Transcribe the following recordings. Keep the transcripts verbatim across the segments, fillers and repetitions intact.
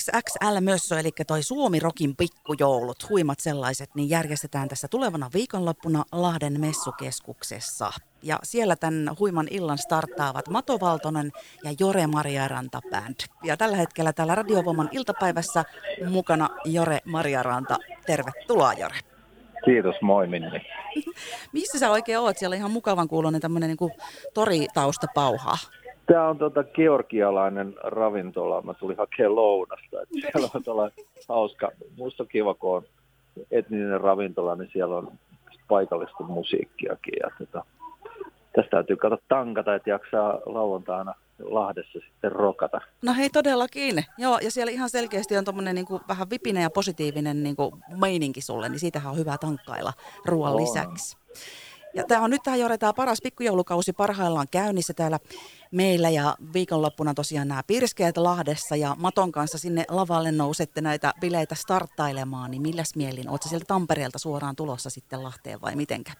X X L-mössö, eli toi Suomi-rokin pikkujoulut, huimat sellaiset, niin järjestetään tässä tulevana viikonloppuna Lahden messukeskuksessa. Ja siellä tämän huiman illan starttaavat Mato Valtonen ja Jore Marjaranta band. Ja tällä hetkellä täällä Radiovoiman iltapäivässä mukana Jore Marjaranta. Tervetuloa, Jore. Kiitos, moi Minni. Missä sä oikein oot? Siellä ihan mukavan kuuloinen tämmöinen niin kuin toritausta pauhaa. Tämä on tuota georgialainen ravintola. Mä tulin hakemaan lounasta. Että siellä on tuolla hauska. Musta on kiva, kun on etninen ravintola, niin siellä on paikallista musiikkiakin. Ja tuota, tästä täytyy katsoa tankata, että jaksaa lauantaina Lahdessa sitten rokata. No hei, todellakin. Joo, ja siellä ihan selkeästi on tuommoinen niin kuin vähän vipinen ja positiivinen niin kuin meininki sulle, niin siitähän on hyvä tankkailla ruoan on lisäksi. Ja tämä on nyt tähän Joretaan paras pikkujoulukausi parhaillaan käynnissä täällä meillä, ja viikonloppuna tosiaan nämä pirskeet Lahdessa ja Maton kanssa sinne lavalle nousette näitä bileitä starttailemaan, niin milläs mielin? Oletko sieltä Tampereelta suoraan tulossa sitten Lahteen vai mitenkä?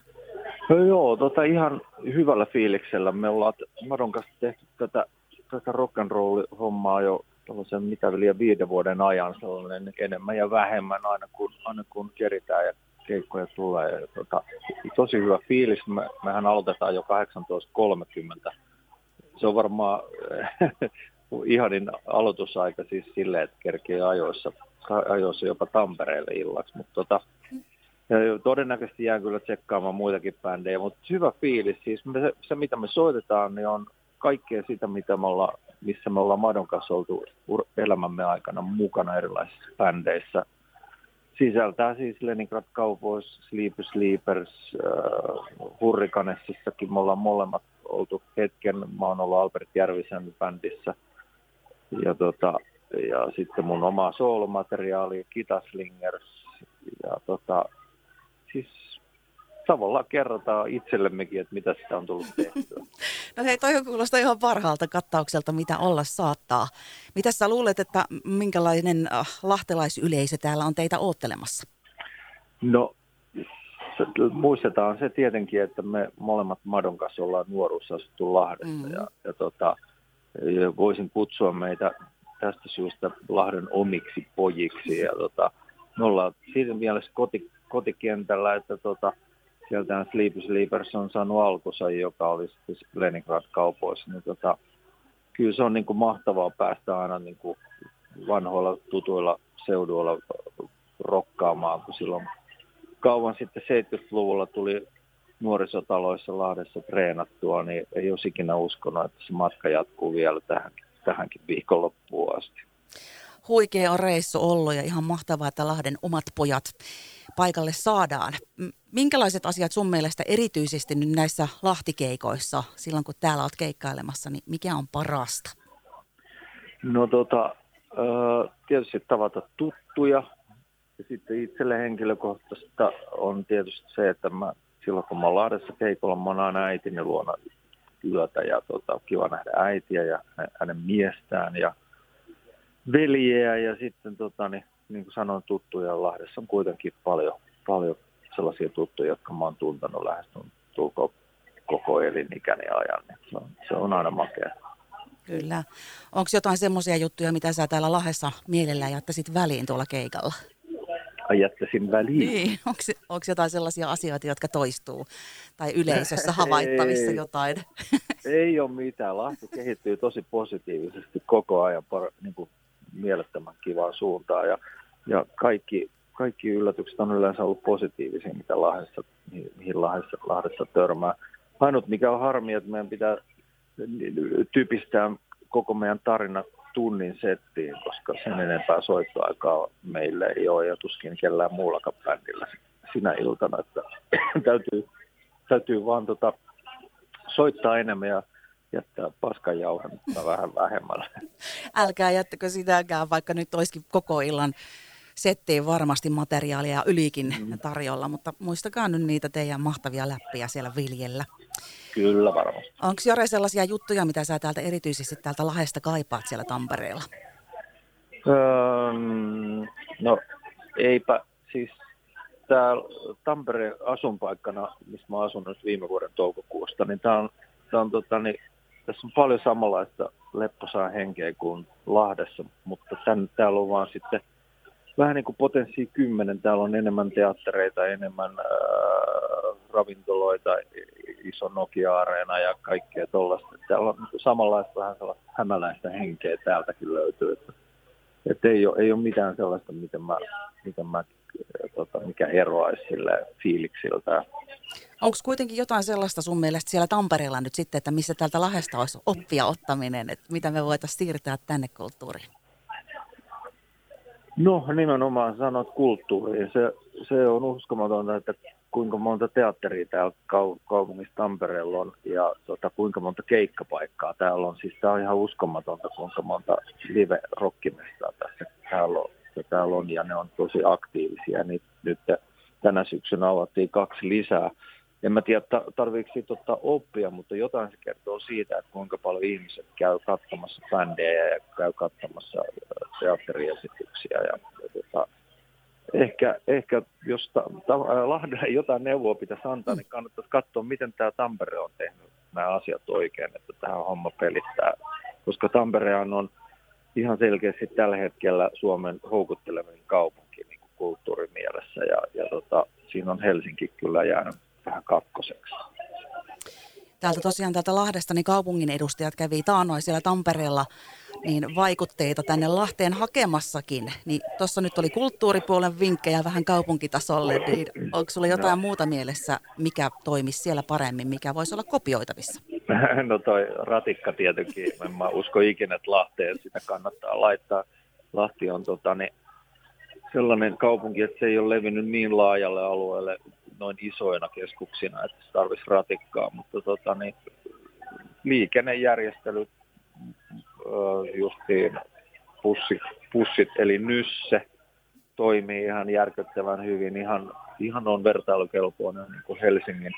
No joo, tota ihan hyvällä fiiliksellä. Me ollaan Madon kanssa tehty tätä, tätä rock'n'roll-hommaa jo tällaisen mitä vielä viiden vuoden ajan, sellainen enemmän ja vähemmän aina kun, aina kun keritään ja keikkoja tulee. Ja, tota, tosi hyvä fiilis. Me, mehän aloitetaan jo kahdeksantoista kolmekymmentä. Se on varmaan ihanin aloitusaika siis silleen, että kerkee ajoissa, ajoissa jopa Tampereelle illaksi, mutta tota, ja todennäköisesti jään kyllä tsekkaamaan muitakin bändejä, mutta hyvä fiilis. Siis me, se, mitä me soitetaan, niin on kaikkea sitä, mitä me olla, missä me ollaan Madon kanssa oltu elämämme aikana mukana erilaisissa bändeissä. Sisältää siis Leningrad Cowboys, Sleepers, Sleepers, äh, Hurriganesissakin me ollaan molemmat oltu hetken. Mä oon ollut Albert Järvisen bändissä ja, tota, ja sitten mun omaa soolomateriaalia, Kita Slingers ja tota... Siis tavallaan kerrotaan itsellemmekin, että mitä sitä on tullut tehtyä. No hei, toi kuulostaa ihan parhaalta kattaukselta, mitä olla saattaa. Mitä sä luulet, että minkälainen lahtelaisyleisö täällä on teitä oottelemassa? No muistetaan se tietenkin, että me molemmat Madon kanssa ollaan nuoruus asuttu Lahdessa. Mm-hmm. Ja, ja tota, voisin kutsua meitä tästä syystä Lahden omiksi pojiksi. Ja tota, me ollaan siinä mielessä koti. kotikentällä, että tota, sieltähän Sleepy Sleepers on saanut alkunsa, joka oli sitten Leningrad Cowboyssa. Niin tota, kyllä se on niin kuin mahtavaa päästä aina niin kuin vanhoilla tutuilla seuduilla rokkaamaan, kun silloin kauan sitten seitsemänkymmentäluvulla tuli nuorisotaloissa Lahdessa treenattua, niin ei olisi ikinä uskonut, että se matka jatkuu vielä tähän, tähänkin viikonloppuun asti. Huikea on reissu ollut ja ihan mahtavaa, että Lahden omat pojat paikalle saadaan. Minkälaiset asiat sun mielestä erityisesti nyt näissä lahtikeikoissa, silloin kun täällä olet keikkailemassa, niin mikä on parasta? No tota, tietysti tavata tuttuja. Ja sitten itselle henkilökohtaista on tietysti se, että mä, silloin kun mä oon Lahdessa keikolla, mä oon aina äitini luona yötä ja tota, kiva nähdä äitiä ja hänen miestään ja veljeä ja sitten tota niin, niin kuin sanoin, tuttuja Lahdessa on kuitenkin paljon, paljon sellaisia tuttuja, jotka mä oon tuntanut lähes tulko koko elinikäni ajan. Se on, se on aina makea. Kyllä. Onko jotain semmoisia juttuja, mitä sä täällä Lahdessa mielellään jättäisit väliin tuolla keikalla? Ai, jättäisin väliin? Niin. Onko, onko jotain sellaisia asioita, jotka toistuu tai yleisössä havaittavissa jotain? Ei ole mitään. Lahti kehittyy tosi positiivisesti koko ajan niin kuin mielettömän kivaan suuntaan ja, ja kaikki, kaikki yllätykset on yleensä ollut positiivisia, mitä Lahdessa, mihin Lahdessa, Lahdessa törmää. Ainut mikä on harmi, että meidän pitää typistää koko meidän tarina tunnin settiin, koska sen enempää soittoaikaa meillä ei ole ja tuskin kellään muullakaan bändillä sinä iltana, että täytyy, täytyy vaan tota, soittaa enemmän ja jättää paskanjauhan vähän vähemmällä. Älkää jättäkö sitäkään, vaikka nyt olisikin koko illan settiin varmasti materiaalia ja ylikin mm. tarjolla, mutta muistakaa nyt niitä teidän mahtavia läppiä siellä viljellä. Kyllä varmasti. Onko Jore sellaisia juttuja, mitä sä täältä erityisesti täältä Lahdesta kaipaat siellä Tampereella? Öö, no eipä siis. Tämä Tampereen asunpaikkana, missä mä asun nyt viime vuoden toukokuusta, niin, tää on, tää on, tota, niin tässä on paljon samanlaista lepposaa henkeä kuin Lahdessa, mutta tän, täällä on vaan sitten vähän niin kuin potenssia kymmenen. Täällä on enemmän teattereita, enemmän äh, ravintoloita, iso Nokia-areena ja kaikkea tuollaista. Täällä on samanlaista vähän sellaista hämäläistä henkeä täältä kyllä löytyy. Että, että ei, ole, ei ole mitään sellaista, miten mä, miten mä, tota, mikä eroaisi sillä fiiliksiltä. Onko kuitenkin jotain sellaista sun mielestä siellä Tampereella nyt sitten, että missä täältä Lahdesta olisi oppia ottaminen, että mitä me voitaisiin siirtää tänne kulttuuriin? No nimenomaan sanot kulttuuriin. Se, se on uskomatonta, että kuinka monta teatteria täällä kaupungissa Tampereella on ja tota, kuinka monta keikkapaikkaa täällä on. Siis tää on ihan uskomatonta, kuinka monta live-rockimestaa tässä täällä on, täällä on ja ne on tosi aktiivisia. Nyt, nyt tänä syksynä avattiin kaksi lisää. En mä tiedä, tarviiko siitä ottaa oppia, mutta jotain se kertoo siitä, että kuinka paljon ihmiset käy katsomassa bändejä ja käy katsomassa teatteriesityksiä. Ja, ja, tota, ehkä, ehkä jos ta- ta- Lahdelle jotain neuvoa pitäisi antaa, niin kannattaisi katsoa, miten tämä Tampere on tehnyt nämä asiat oikein, että tähän homma pelittää. Koska Tamperehan on ihan selkeästi tällä hetkellä Suomen houkuttelevin kaupunki niin kuin kulttuurimielessä ja, ja tota, siinä on Helsinki kyllä jäänyt vähän kakkoseksi. Täältä tosiaan täältä Lahdesta niin kaupungin edustajat kävi taannoin siellä Tampereella niin vaikutteita tänne Lahteen hakemassakin. Niin tuossa nyt oli kulttuuripuolen vinkkejä vähän kaupunkitasolle. Niin onko sulla jotain no. muuta mielessä, mikä toimisi siellä paremmin, mikä voisi olla kopioitavissa? No toi ratikka tietenkin. Mä uskon ikinä, että Lahteen sitä kannattaa laittaa. Lahti on tota, niin sellainen kaupunki, että se ei ole levinnyt niin laajalle alueelle noin isoina keskuksina, että se tarvitsisi ratikkaa, mutta tota, niin, liikennejärjestelyt, justiin bussit, bussit eli Nysse, toimii ihan järkyttävän hyvin, ihan, ihan on vertailukelpoinen niin kuin Helsingin,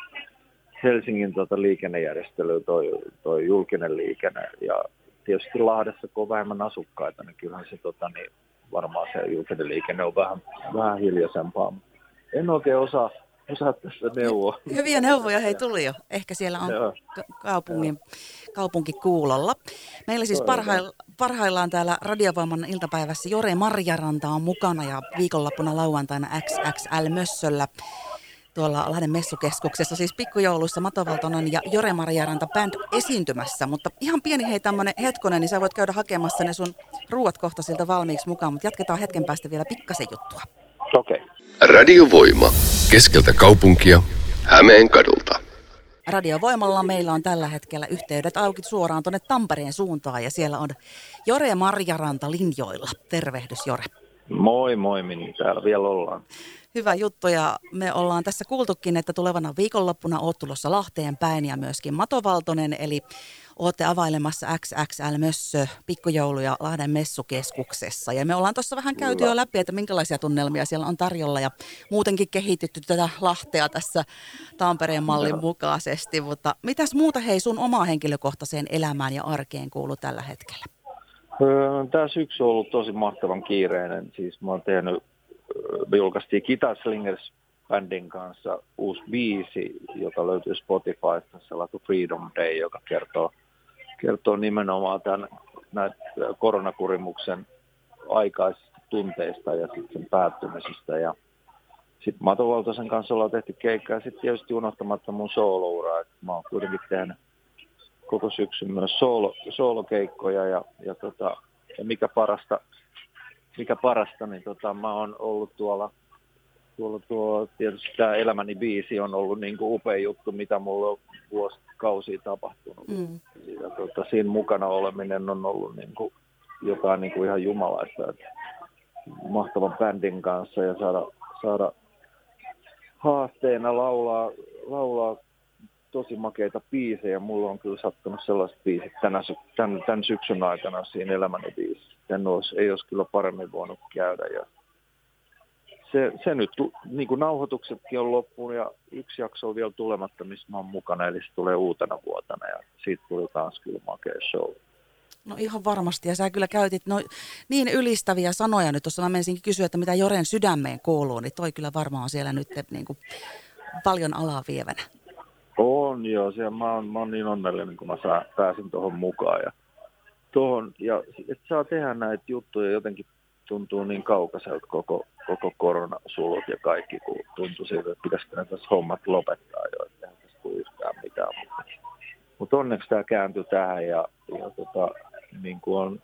Helsingin tota, liikennejärjestely, toi, toi julkinen liikenne, ja tietysti Lahdessa, kun on vähemmän asukkaita, niin kyllähän se tota, niin, varmaan se julkinen liikenne on vähän, vähän hiljaisempaa. En oikein osaa, osaa tässä neuvoa. Hyviä neuvoja hei tuli jo. Ehkä siellä on kaupungin, kaupunki kuulolla. Meillä siis parhail, parhaillaan täällä Radiovaaman iltapäivässä Jore Marjaranta on mukana ja viikonloppuna lauantaina X X L-mössöllä tuolla Lahden messukeskuksessa. Siis pikkujouluissa Mato Valtonen ja Jore Marjaranta band esiintymässä. Mutta ihan pieni hei tämmönen hetkonen, niin sä voit käydä hakemassa ne sun ruuat kohta siltä valmiiksi mukaan. Mutta jatketaan hetken päästä vielä pikkasen juttua. Okei. Okay. Radiovoima. Keskeltä kaupunkia, Hämeen kadulta. Radiovoimalla meillä on tällä hetkellä yhteydet auki suoraan tuonne Tampereen suuntaan ja siellä on Jore Marjaranta linjoilla. Tervehdys Jore. Moi moi, minä täällä vielä ollaan. Hyvä juttu ja me ollaan tässä kuultukin, että tulevana viikonloppuna oot tulossa Lahteen päin ja myöskin Mato Valtonen, eli ootte availemassa X X L-mössö pikkujouluja Lahden messukeskuksessa. Ja me ollaan tuossa vähän käyty jo läpi, että minkälaisia tunnelmia siellä on tarjolla ja muutenkin kehitetty tätä Lahtea tässä Tampereen mallin mukaisesti. Mutta mitäs muuta hei sun omaa henkilökohtaiseen elämään ja arkeen kuuluu tällä hetkellä? Tämä syksy on ollut tosi mahtavan kiireinen. Siis mä oon tehnyt, me julkaistiin Kita Slingers bändin kanssa uusi biisi, joka löytyy Spotifysta, sellainen Freedom Day, joka kertoo, kertoo nimenomaan tämän näitä koronakurimuksen aikaisista tunteista ja sitten sen päättymisestä. Ja sitten Mato Valtosen kanssa ollaan tehty keikkaa ja sitten tietysti unohtamatta mun soolouraa. Mä oon kuitenkin tehnyt koko syksyn myös soolo, soolokeikkoja ja, ja, tota, ja mikä parasta, mikä parasta niin tota, mä oon ollut tuolla Tuolla tuo, tietysti tämä Elämäni biisi on ollut niin kuin upea juttu, mitä mulla on vuosikausia tapahtunut. Mm. Ja tuota, siinä mukana oleminen on ollut niin kuin jotain niin kuin ihan jumalaista. Että mahtavan bändin kanssa ja saada, saada haasteena laulaa, laulaa tosi makeita biisejä. Mulla on kyllä sattunut sellaiset biisit tänä, tämän, tämän syksyn aikana siinä Elämäni biisissä. En olisi, ei olisi kyllä paremmin voinut käydä ja Se, se nyt, niin kuin nauhoituksetkin on loppuun ja yksi jakso on vielä tulematta, missä mä oon mukana, eli se tulee uutena vuotena ja siitä tuli taas kyllä makea show. No ihan varmasti ja sä kyllä käytit no, niin ylistäviä sanoja nyt, tuossa mä menisinkin kysyä, että mitä Joren sydämeen kuuluu, niin toi kyllä varmaan siellä nyt niin kuin, paljon alaa vievänä. On joo, siellä mä oon, mä oon niin onnellinen, kun mä pääsin tuohon mukaan ja tuohon, ja että saa tehdä näitä juttuja, jotenkin tuntuu niin kaukaiselta koko, koko koronasulut ja kaikki, kun tuntuu siltä, että pitäisikö tässä hommat lopettaa jo, että eihän tässä tule yhtään mitään. Mutta onneksi tämä kääntyi tähän, ja, ja tota, niin kuin olen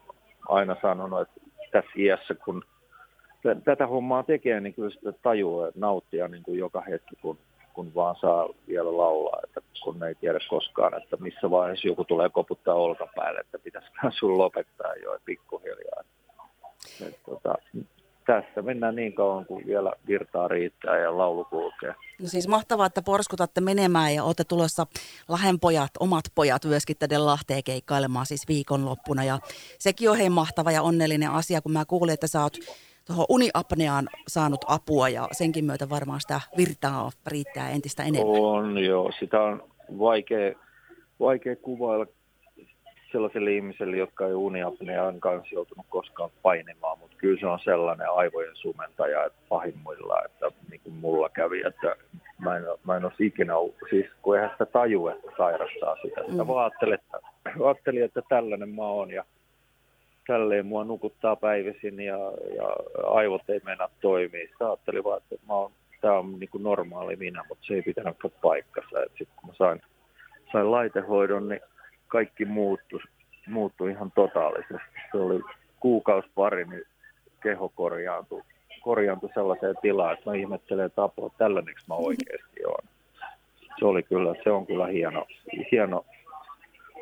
aina sanonut, että tässä iässä, kun t- tätä hommaa tekee, niin kyllä sitä tajuaa, nauttia niin kuin joka hetki, kun, kun vaan saa vielä laulaa, että kun ei tiedä koskaan, että missä vaiheessa joku tulee koputtaa olkapäälle, että pitäisikö sun lopettaa jo pikkuhiljaa. Et, tota, tässä mennään niin kauan, kun vielä virtaa riittää ja laulu kulkee. No siis mahtavaa, että porskutatte menemään ja olette tulossa Lahden pojat, omat pojat myöskin tänne Lahteen keikkailemaan siis viikonloppuna. Ja sekin on hei mahtava ja onnellinen asia, kun mä kuulin, että sä oot tuohon uniapneaan saanut apua ja senkin myötä varmaan sitä virtaa riittää entistä enemmän. On joo, sitä on vaikea, vaikea kuvailla sellaisille ihmisille, jotka ei uniapnean kanssa joutunut koskaan painimaan, mutta kyllä se on sellainen aivojen sumentaja, että pahimmillaan, että niin kuin mulla kävi, että mä en, mä en olisi ikinä, siis kun eihän sitä tajua, että sairastaa sitä. Sitä mm. vaan ajattelin, että, ajattelin, että tällainen mä oon ja tälleen mua nukuttaa päivisin ja, ja aivot ei mennä toimii. Sitä ajattelin vaan, että mä oon, tää on niin kuin normaali minä, mutta se ei pitänyt paikkansa. Sitten kun mä sain, sain laitehoidon, niin kaikki muuttui, muuttui ihan totaalisesti. Se oli kuukausi pari, niin keho korjaantui, korjaantui sellaiseen tilaan, että mä ihmettelen, että apua, tällaineksi mä oikeasti olen. Se oli kyllä, se on kyllä hieno, hieno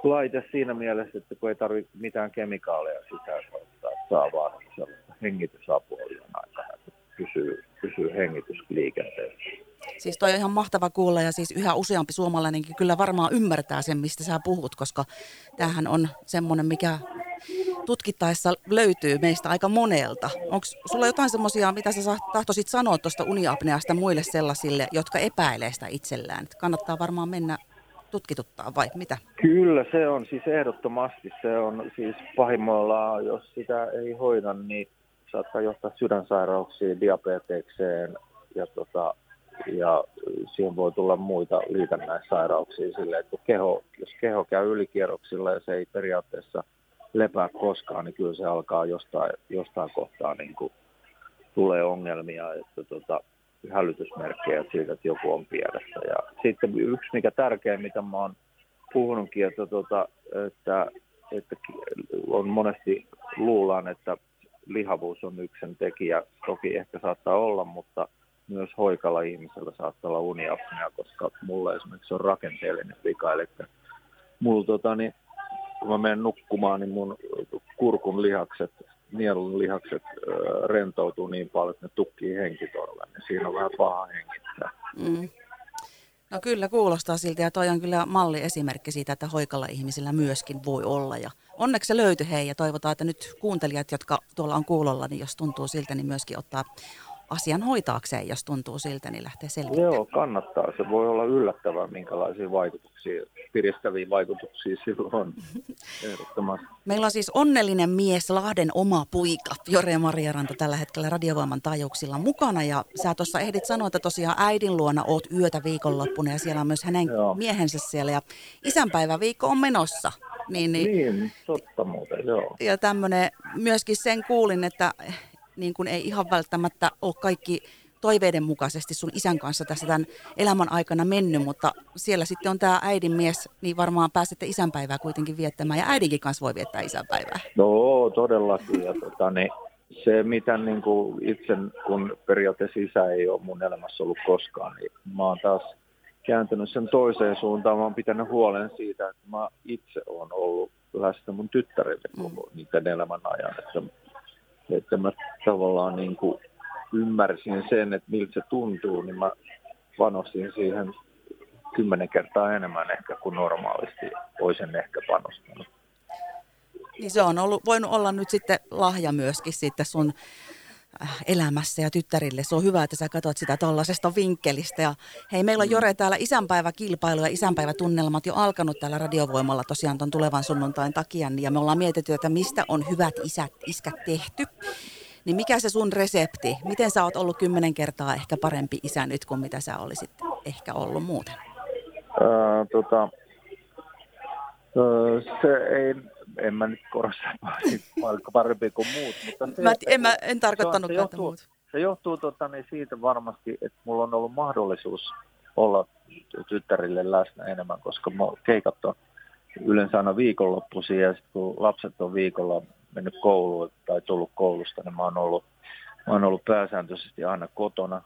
laite siinä mielessä, että kun ei tarvitse mitään kemikaaleja sisään, että saa vaan sellaista hengitysapua aikana, että pysyy, pysyy hengitysliikenteessä. Siis toi on ihan mahtava kuulla ja siis yhä useampi suomalainenkin kyllä varmaan ymmärtää sen, mistä sä puhut, koska tämähän on semmoinen, mikä tutkittaessa löytyy meistä aika monelta. Onko sulla jotain semmoisia, mitä sä tahtoisit sanoa tuosta uniapneasta muille sellaisille, jotka epäilee sitä itsellään? Et kannattaa varmaan mennä tutkituttaa vai mitä? Kyllä se on, siis ehdottomasti se on, siis pahimmillaan, jos sitä ei hoida, niin saattaa johtaa sydänsairauksiin, diabetekseen ja tota... Ja siihen voi tulla muita liitännäissairauksia silleen, että keho, jos keho käy ylikierroksilla ja se ei periaatteessa lepää koskaan, niin kyllä se alkaa jostain, jostain kohtaa niin kuin tulee ongelmia, että tota, hälytysmerkkejä siitä, että joku on pielessä. Ja sitten yksi mikä tärkeä, mitä mä oon puhunutkin, että, tota, että, että on monesti luullaan, että lihavuus on yksen tekijä, toki ehkä saattaa olla, mutta myös hoikalla ihmisellä saattaa olla uniapnea, koska mulla esimerkiksi on rakenteellinen vika. Eli mulla, tota, niin, kun mä menen nukkumaan, niin mun kurkun lihakset, nielun lihakset öö, rentoutuu niin paljon, että ne tukkii henkitorven. Siinä on vähän paha hengittää. Mm. No kyllä, kuulostaa siltä. Ja toi on kyllä malliesimerkki siitä, että hoikalla ihmisellä myöskin voi olla. Ja onneksi se löytyi hei ja toivotaan, että nyt kuuntelijat, jotka tuolla on kuulolla, niin jos tuntuu siltä, niin myöskin ottaa asian hoitaakseen, jos tuntuu siltä, niin lähtee selvittämään. Joo, kannattaa. Se voi olla yllättävää, minkälaisia vaikutuksia, piristäviä vaikutuksia silloin on. Ehdottomasti. Meillä on siis onnellinen mies, Lahden oma poika, Jore Marjaranta, tällä hetkellä Radiovoiman taajuuksilla mukana. Ja sä tuossa ehdit sanoa, että tosiaan äidin luona oot yötä viikonloppuna ja siellä on myös hänen joo. miehensä siellä. Ja isänpäiväviikko on menossa. Niin, niin, niin totta muuten, joo. Ja tämmöinen, myöskin sen kuulin, että niin kun ei ihan välttämättä ole kaikki toiveiden mukaisesti sun isän kanssa tässä tämän elämän aikana mennyt, mutta siellä sitten on tämä äidin mies, niin varmaan pääsette isänpäivää kuitenkin viettämään, ja äidinkin kanssa voi viettää isänpäivää. No todellakin, ja tota, niin, se mitä niin kuin itse, kun periaatteessa isä ei ole mun elämässä ollut koskaan, niin mä oon taas kääntynyt sen toiseen suuntaan, mä oon pitänyt huolen siitä, että mä itse oon ollut läsnä mun tyttärille mm. niiden elämän ajan, että että mä tavallaan niin kuin ymmärsin sen, että miltä se tuntuu, niin mä panostin siihen kymmenen kertaa enemmän ehkä kuin normaalisti olisin ehkä panostanut. Niin se on ollut, voinut olla nyt sitten lahja myöskin sitten sun elämässä ja tyttärille. Se on hyvä, että sä katsot sitä tollaisesta vinkkelistä. Ja hei, meillä on Jore täällä isänpäiväkilpailu ja isänpäivätunnelmat jo alkanut täällä Radiovoimalla tosiaan ton tulevan sunnuntain takia. Ja me ollaan mietitty, että mistä on hyvät isät, iskät tehty. Niin mikä se sun resepti? Miten sä oot ollut kymmenen kertaa ehkä parempi isä nyt kuin mitä sä olisit ehkä ollut muuten? Öö, tota, öö, se ei... en mä nyt korosta parempi kuin muut. Mutta se, mä, että, en, mä, en tarkoittanutkaan, että muut. Se johtuu tota, niin siitä varmasti, että mulla on ollut mahdollisuus olla tyttärille läsnä enemmän, koska keikat on yleensä aina viikonloppuisin ja sitten kun lapset on viikolla mennyt kouluun tai tullut koulusta, niin mä oon ollut, mä oon ollut pääsääntöisesti aina kotona.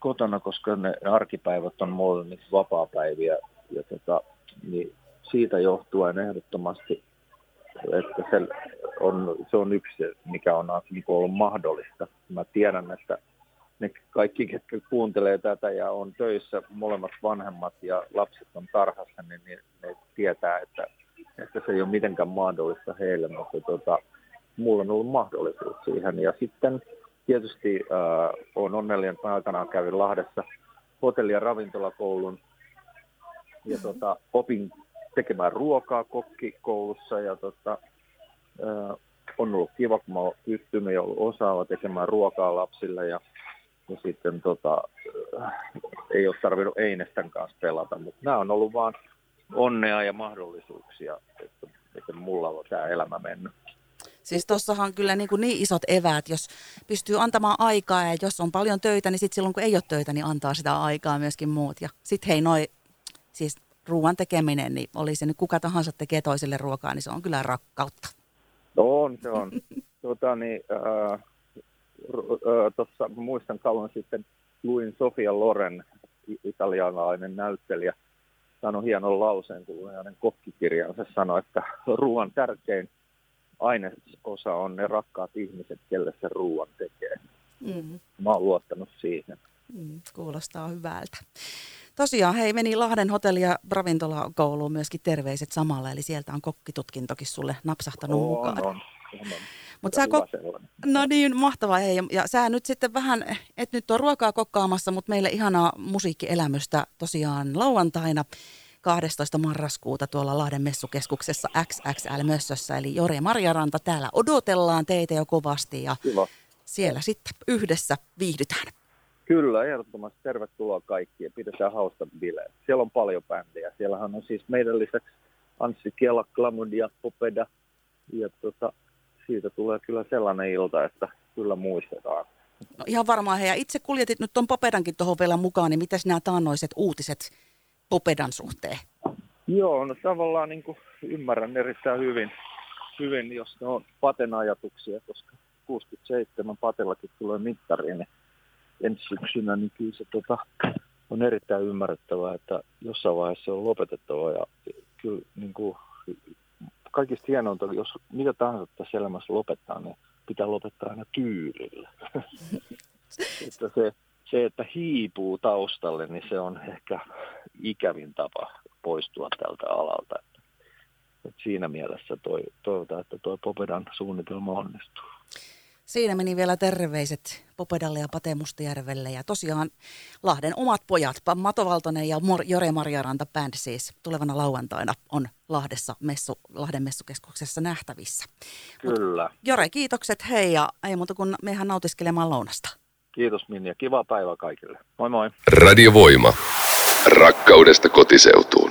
Kotona, koska ne arkipäivät on mulle niitä vapaapäiviä ja tota, niin siitä johtuen ehdottomasti, että se on, se on yksi, mikä on niin kuin ollut mahdollista. Mä tiedän, että ne kaikki, ketkä kuuntelee tätä ja on töissä, molemmat vanhemmat ja lapset on tarhassa, niin ne, ne tietää, että, että se ei ole mitenkään mahdollista heille, mutta tota, mulla on ollut mahdollisuus siihen ja sitten tietysti äh, olen onnellinen, että aikanaan kävin Lahdessa hotelli- ja ravintolakoulun ja mm-hmm. tota, opin tekemään ruokaa kokkikoulussa. Ja, tota, äh, on ollut kiva, kun olen pystynyt ja ollut osaava tekemään ruokaa lapsille. Ja, ja sitten tota, äh, ei ole tarvinnut Einestän kanssa pelata, mutta nämä on ollut vaan onnea ja mahdollisuuksia, että miten mulla on tämä elämä mennyt. Siis tossahan kyllä niin, kuin niin isot eväät, jos pystyy antamaan aikaa ja jos on paljon töitä, niin sitten silloin kun ei ole töitä, niin antaa sitä aikaa myöskin muut. Ja sitten hei noi, siis ruoan tekeminen, niin oli se nyt kuka tahansa tekee toiselle ruokaa, niin se on kyllä rakkautta. No on, se on. Tuota, niin, ää, ää, tossa, muistan kauan sitten luin Sofia Loren, italialainen näyttelijä, sanoi hienon lauseen, kun luin hänen kokkikirjansa, sanoi, että ruoan tärkein ainesosa on ne rakkaat ihmiset, kelle se ruoan tekee. Mm. Mä oon luottanut siihen. Mm, kuulostaa hyvältä. Tosiaan, hei, meni Lahden hotelli- ja ravintolakouluun myöskin terveiset samalla, eli sieltä on kokkitutkintokin sulle napsahtanut on, mukaan. On, on. Mut sä kok- no niin, mahtavaa. Hei, ja sä nyt sitten vähän, et nyt on ruokaa kokkaamassa, mutta meille ihanaa musiikkielämystä tosiaan lauantaina. kahdestoista marraskuuta tuolla Lahden messukeskuksessa X X L-mössössä, eli Jore Marjaranta. Täällä odotellaan teitä jo kovasti ja Kiva. Siellä sitten yhdessä viihdytään. Kyllä, ehdottomasti. Tervetuloa kaikki ja pidetään hausta bileet. Siellä on paljon bändejä. Siellähän on siis meidän lisäksi Anssi Kiela, Klamudia, Popeda ja tota, siitä tulee kyllä sellainen ilta, että kyllä muistetaan. No ihan varmaan he. Ja itse kuljetit nyt tuon Popedankin tuohon vielä mukaan, niin mitäs nämä taannoiset uutiset Popedan suhteen? Joo, no tavallaan niin kuin ymmärrän erittäin hyvin, hyvin, jos ne on Paten ajatuksia, koska kuusikymmentäseitsemän Patellakin tulee mittariin niin ensi syksynä, niin kyllä se tota, on erittäin ymmärrettävää, että jossain vaiheessa on lopetettava. Ja kyllä niin kuin, kaikista hienointa, jos mitä tahansa tässä elämässä lopettaa, niin pitää lopettaa aina tyylillä. että se... Se, että hiipuu taustalle, niin se on ehkä ikävin tapa poistua tältä alalta. Et siinä mielessä toi, toivotaan, että tuo Popedan suunnitelma onnistuu. Siinä meni vielä terveiset Popedalle ja Pate Mustajärvelle. Ja tosiaan Lahden omat pojat, Mato Valtonen ja Jore Marjaranta band siis, tulevana lauantaina on Lahdessa messu, Lahden messukeskuksessa nähtävissä. Kyllä. Mut Jore, kiitokset, hei, ja ei muuta kuin mehän nautiskelemaan lounasta. Kiitos Minni ja kivaa päivää kaikille. Moi moi. Radiovoima. Rakkaudesta kotiseutuun.